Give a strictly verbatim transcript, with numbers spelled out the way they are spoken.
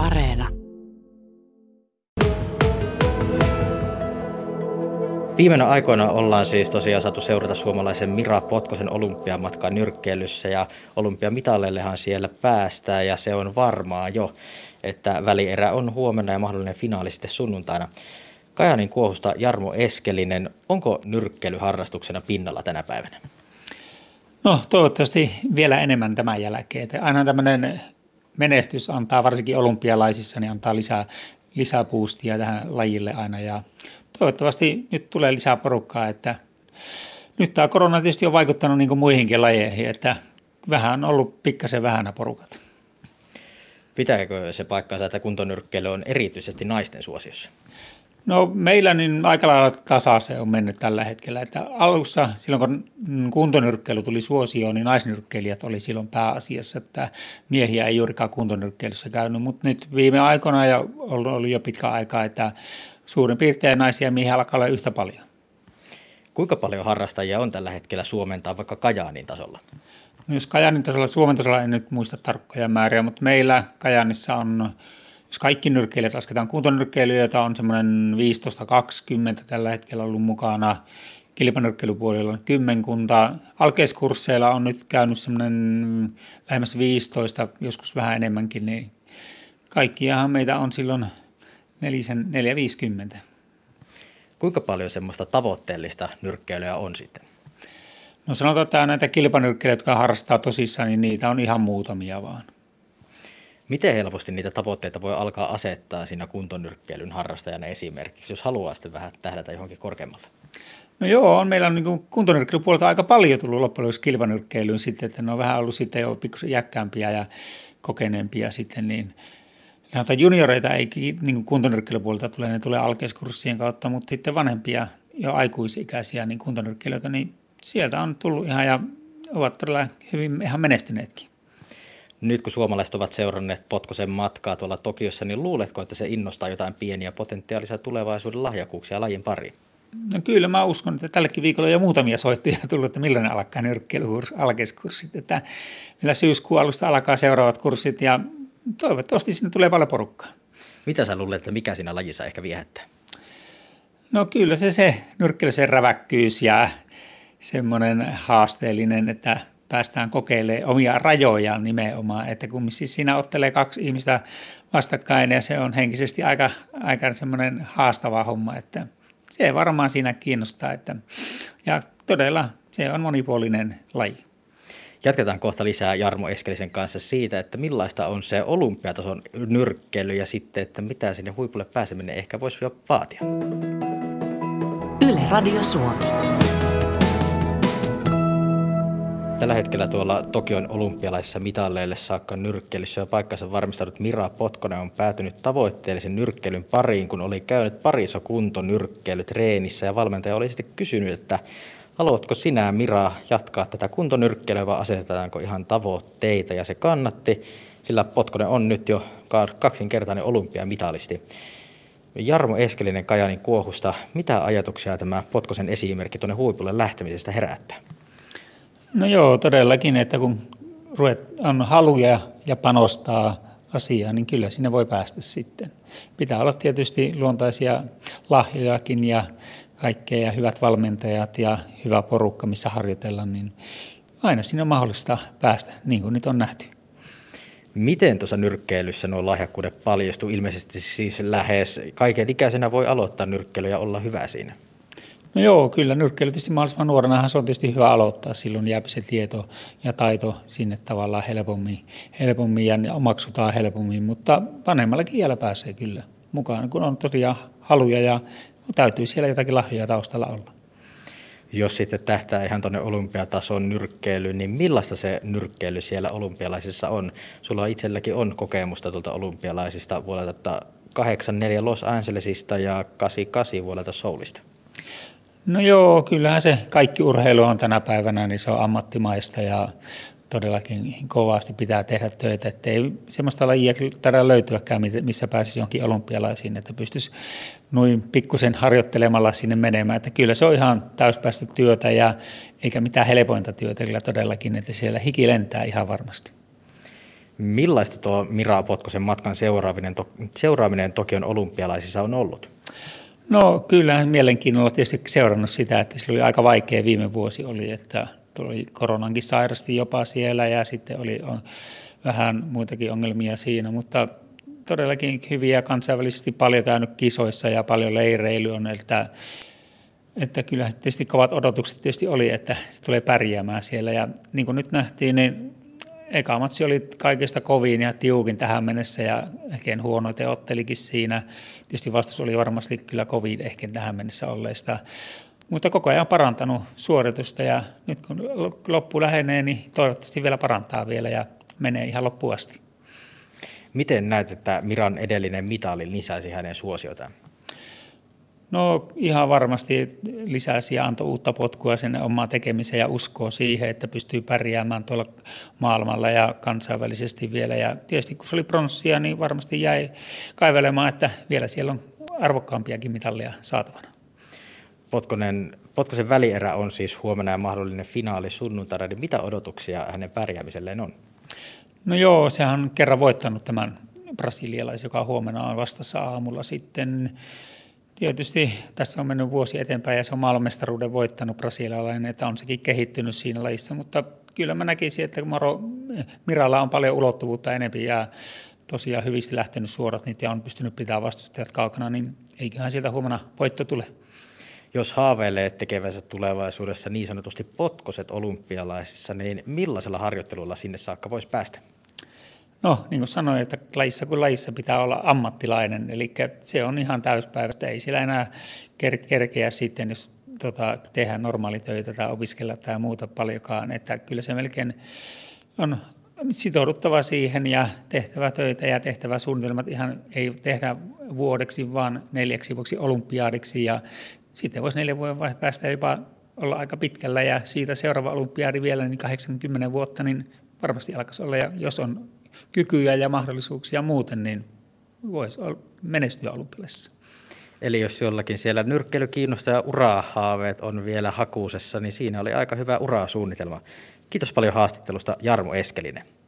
Areena. Viimeinen aikoina ollaan siis tosiaan saatu seurata suomalaisen Mira Potkosen olympiamatkaa nyrkkeilyssä ja olympiamitalleillehan siellä päästään ja se on varmaa jo, että välierä on huomenna ja mahdollinen finaali sitten sunnuntaina. Kajaanin Kuohusta Jarmo Eskelinen, onko nyrkkeily harrastuksena pinnalla tänä päivänä? No toivottavasti vielä enemmän tämän jälkeen. Aina tämmöinen menestys antaa, varsinkin olympialaisissa, niin antaa lisää, lisää boostia tähän lajille aina. Ja toivottavasti nyt tulee lisää porukkaa. Että nyt tämä korona tietysti on vaikuttanut niin kuin muihinkin lajeihin, että vähän on ollut pikkasen vähänä porukat. Pitääkö se paikkansa, että kuntonyrkkeily on erityisesti naisten suosiossa? No meillä niin aika lailla tasaiseen on mennyt tällä hetkellä. Että alussa, silloin kun kuntonyrkkeily tuli suosioon, niin naisnyrkkeilijät oli silloin pääasiassa, että miehiä ei juurikaan kuntonyrkkeilyssä käynyt. Mutta nyt viime aikoina ja oli jo pitkä aikaa, että suurin piirtein naisia ja miehiä alkaa olla yhtä paljon. Kuinka paljon harrastajia on tällä hetkellä Suomen tai vaikka Kajaanin tasolla? No jos Kajaanin tasolla, Suomen tasolla en nyt muista tarkkoja määriä, mutta meillä Kajaanissa on... Jos kaikki nyrkkeilijät lasketaan kuntonyrkkeilyä, jota on semmoinen viisitoista kaksikymmentä tällä hetkellä ollut mukana, kilpanyrkkeilypuolella on kymmenkunta. Alkeiskursseilla on nyt käynyt semmoinen lähemmäs viisitoista, joskus vähän enemmänkin, niin kaikkiahan meitä on silloin neljä viisikymmentä. Kuinka paljon semmoista tavoitteellista nyrkkeilyä on sitten? No sanotaan, että näitä kilpanyrkkeilijä, jotka harrastaa tosissaan, niin niitä on ihan muutamia vaan. Miten helposti niitä tavoitteita voi alkaa asettaa siinä kuntonyrkkeilyn harrastajana esimerkiksi, jos haluaa sitten vähän tähdätä johonkin korkeammalle? No joo, on meillä on niin kuntonyrkkeilypuolelta aika paljon tullut loppujen lopuksi kilpanyrkkeilyyn sitten, että ne on vähän ollut sitten jo pikkusen iäkkäämpiä ja kokeneempia sitten, niin junioreita ei niin kuntonyrkkeilypuolelta tule, ne tulee alkeiskurssien kautta, mutta sitten vanhempia jo aikuisikäisiä niin kuntonyrkkeilijöitä, niin sieltä on tullut ihan ja ovat todella hyvin ihan menestyneetkin. Nyt kun suomalaiset ovat seuranneet Potkosen matkaa tuolla Tokiossa, niin luuletko, että se innostaa jotain pieniä potentiaalisia tulevaisuuden lahjakkuuksia lajin pariin? No kyllä, mä uskon, että tälläkin viikolla on jo muutamia soittoja tullut, että millainen alkaa nyrkkeilyalkeiskurssit. Että meillä syyskuun alusta alkaa seuraavat kurssit ja toivottavasti sinne tulee paljon porukkaa. Mitä sä luulet, että mikä siinä lajissa ehkä viehättää? No kyllä se se nyrkkeilysen räväkkyys ja semmoinen haasteellinen, että... Päästään kokeilemaan omia rajojaan nimenomaan, että kun siis siinä ottelee kaksi ihmistä vastakkain ja se on henkisesti aika, aika semmoinen haastava homma, että se varmaan siinä kiinnostaa, että ja todella se on monipuolinen laji. Jatketaan kohta lisää Jarmo Eskelisen kanssa siitä, että millaista on se olympiatason nyrkkeily ja sitten, että mitä sinne huipulle pääseminen ehkä voisi vielä vaatia. Yle Radio Suomi. Tällä hetkellä tuolla Tokion olympialaisissa mitalleille saakka nyrkkeilyssä ja paikkansa varmistanut Mira Potkonen on päätynyt tavoitteellisen nyrkkeilyn pariin, kun oli käynyt parissa kuntonyrkkeilytreenissä ja valmentaja oli sitten kysynyt, että haluatko sinä Mira jatkaa tätä kuntonyrkkeilyä vai asetetaanko ihan tavoitteita ja se kannatti, sillä Potkonen on nyt jo kaksinkertainen olympiamitalisti. Jarmo Eskelinen Kajaanin Kuohusta, mitä ajatuksia tämä Potkosen esimerkki tuonne huipulle lähtemisestä herättää? No joo, todellakin, että kun on haluja ja panostaa asiaa, niin kyllä sinne voi päästä sitten. Pitää olla tietysti luontaisia lahjojakin ja kaikkea ja hyvät valmentajat ja hyvä porukka, missä harjoitella, niin aina siinä on mahdollista päästä, niin kuin nyt on nähty. Miten tuossa nyrkkeilyssä nuo lahjakkuudet paljastuu? Ilmeisesti siis lähes kaikenikäisenä voi aloittaa nyrkkeily ja olla hyvä siinä. No joo, kyllä nyrkkeily tietysti mahdollisimman nuoranahan se on tietysti hyvä aloittaa, silloin jääpä se tieto ja taito sinne tavallaan helpommin, helpommin ja omaksutaan helpommin, mutta vanhemmallakin iällä pääsee kyllä mukaan, kun on tosiaan haluja ja täytyy siellä jotakin lahjoja taustalla olla. Jos sitten tähtää ihan tuonne olympiatason nyrkkeilyyn, niin millaista se nyrkkeily siellä olympialaisissa on? Sulla itselläkin on kokemusta tuolta olympialaisista vuodelta kahdeksankymmentäneljä Los Angelesista ja kahdeksankymmentäkahdeksan vuodelta Soulista. No joo, kyllähän se kaikki urheilu on tänä päivänä, niin se on ammattimaista ja todellakin kovasti pitää tehdä töitä, ettei semmoista lajia taida löytyäkään, missä pääsisi johonkin olympialaisiin, että pystyisi noin pikkusen harjoittelemalla sinne menemään, että kyllä se on ihan täyspäistä työtä ja eikä mitään helpointa työtä, kyllä todellakin, että siellä hiki lentää ihan varmasti. Millaista tuo Mira Potkosen matkan seuraaminen, to, seuraaminen Tokion olympialaisissa on ollut? No kyllähän mielenkiinnolla tietysti seurannut sitä, että se oli aika vaikea viime vuosi oli, että tuli koronankin sairasti jopa siellä ja sitten oli on, vähän muitakin ongelmia siinä, mutta todellakin hyviä kansainvälisesti paljon käynyt kisoissa ja paljon leireily on, että, että kyllä tietysti kovat odotukset tietysti oli, että se tulee pärjäämään siellä ja niin kuin nyt nähtiin, niin eka matsi oli kaikista kovin ja tiukin tähän mennessä ja ehkä huonoiten ottelikin siinä. Tietysti vastus oli varmasti kyllä kovin ehkä tähän mennessä olleista. Mutta koko ajan parantanut suoritusta ja nyt kun loppu lähenee, niin toivottavasti vielä parantaa vielä ja menee ihan loppuun asti. Miten näet, että Miran edellinen mitali lisäsi hänen suosiotaan? No ihan varmasti lisäsi ja antoi uutta potkua sen omaan tekemiseen ja uskoo siihen, että pystyy pärjäämään tuolla maailmalla ja kansainvälisesti vielä. Ja tietysti kun se oli pronssia, niin varmasti jäi kaivelemaan, että vielä siellä on arvokkaampiakin mitalleja saatavana. Potkonen, Potkosen välierä on siis huomenna ja mahdollinen finaali sunnuntaina. Niin mitä odotuksia hänen pärjäämiselleen on? No joo, sehän on kerran voittanut tämän brasilialaisen, joka huomenna on vastassa aamulla sitten. Tietysti tässä on mennyt vuosi eteenpäin ja se on maailmanmestaruuden voittanut brasilialainen, että on sekin kehittynyt siinä lajissa, mutta kyllä mä näkisin, että Maro, Miralla on paljon ulottuvuutta enemmän ja tosiaan hyvistä lähtenyt suorat nyt ja on pystynyt pitämään vastustajat kaukana, niin eiköhän sieltä huomenna voitto tule. Jos haaveilee tekevänsä tulevaisuudessa niin sanotusti potkoset olympialaisissa, niin millaisella harjoittelulla sinne saakka voisi päästä? No, niin kuin sanoin, että lajissa kuin lajissa pitää olla ammattilainen, eli se on ihan täyspäiväistä, ei sillä enää kerkeä sitten, jos tota, tehdään normaalitöitä tai opiskella tai muuta paljonkaan, että kyllä se melkein on sitouduttava siihen ja tehtävä töitä ja tehtävä suunnitelmat ihan ei tehdä vuodeksi, vaan neljäksi vuoksi olympiaadiksi ja sitten voisi neljä vuoden päästä jopa olla aika pitkällä ja siitä seuraava olympiaadi vielä niin kahdeksankymmentä vuotta, niin varmasti alkaisi olla ja jos on kykyjä ja mahdollisuuksia muuten, niin voisi menestyä olympialaisissa. Eli jos jollakin siellä nyrkkeily kiinnostaa ja urahaaveet on vielä hakuusessa, niin siinä oli aika hyvä urasuunnitelma. Kiitos paljon haastattelusta, Jarmo Eskelinen.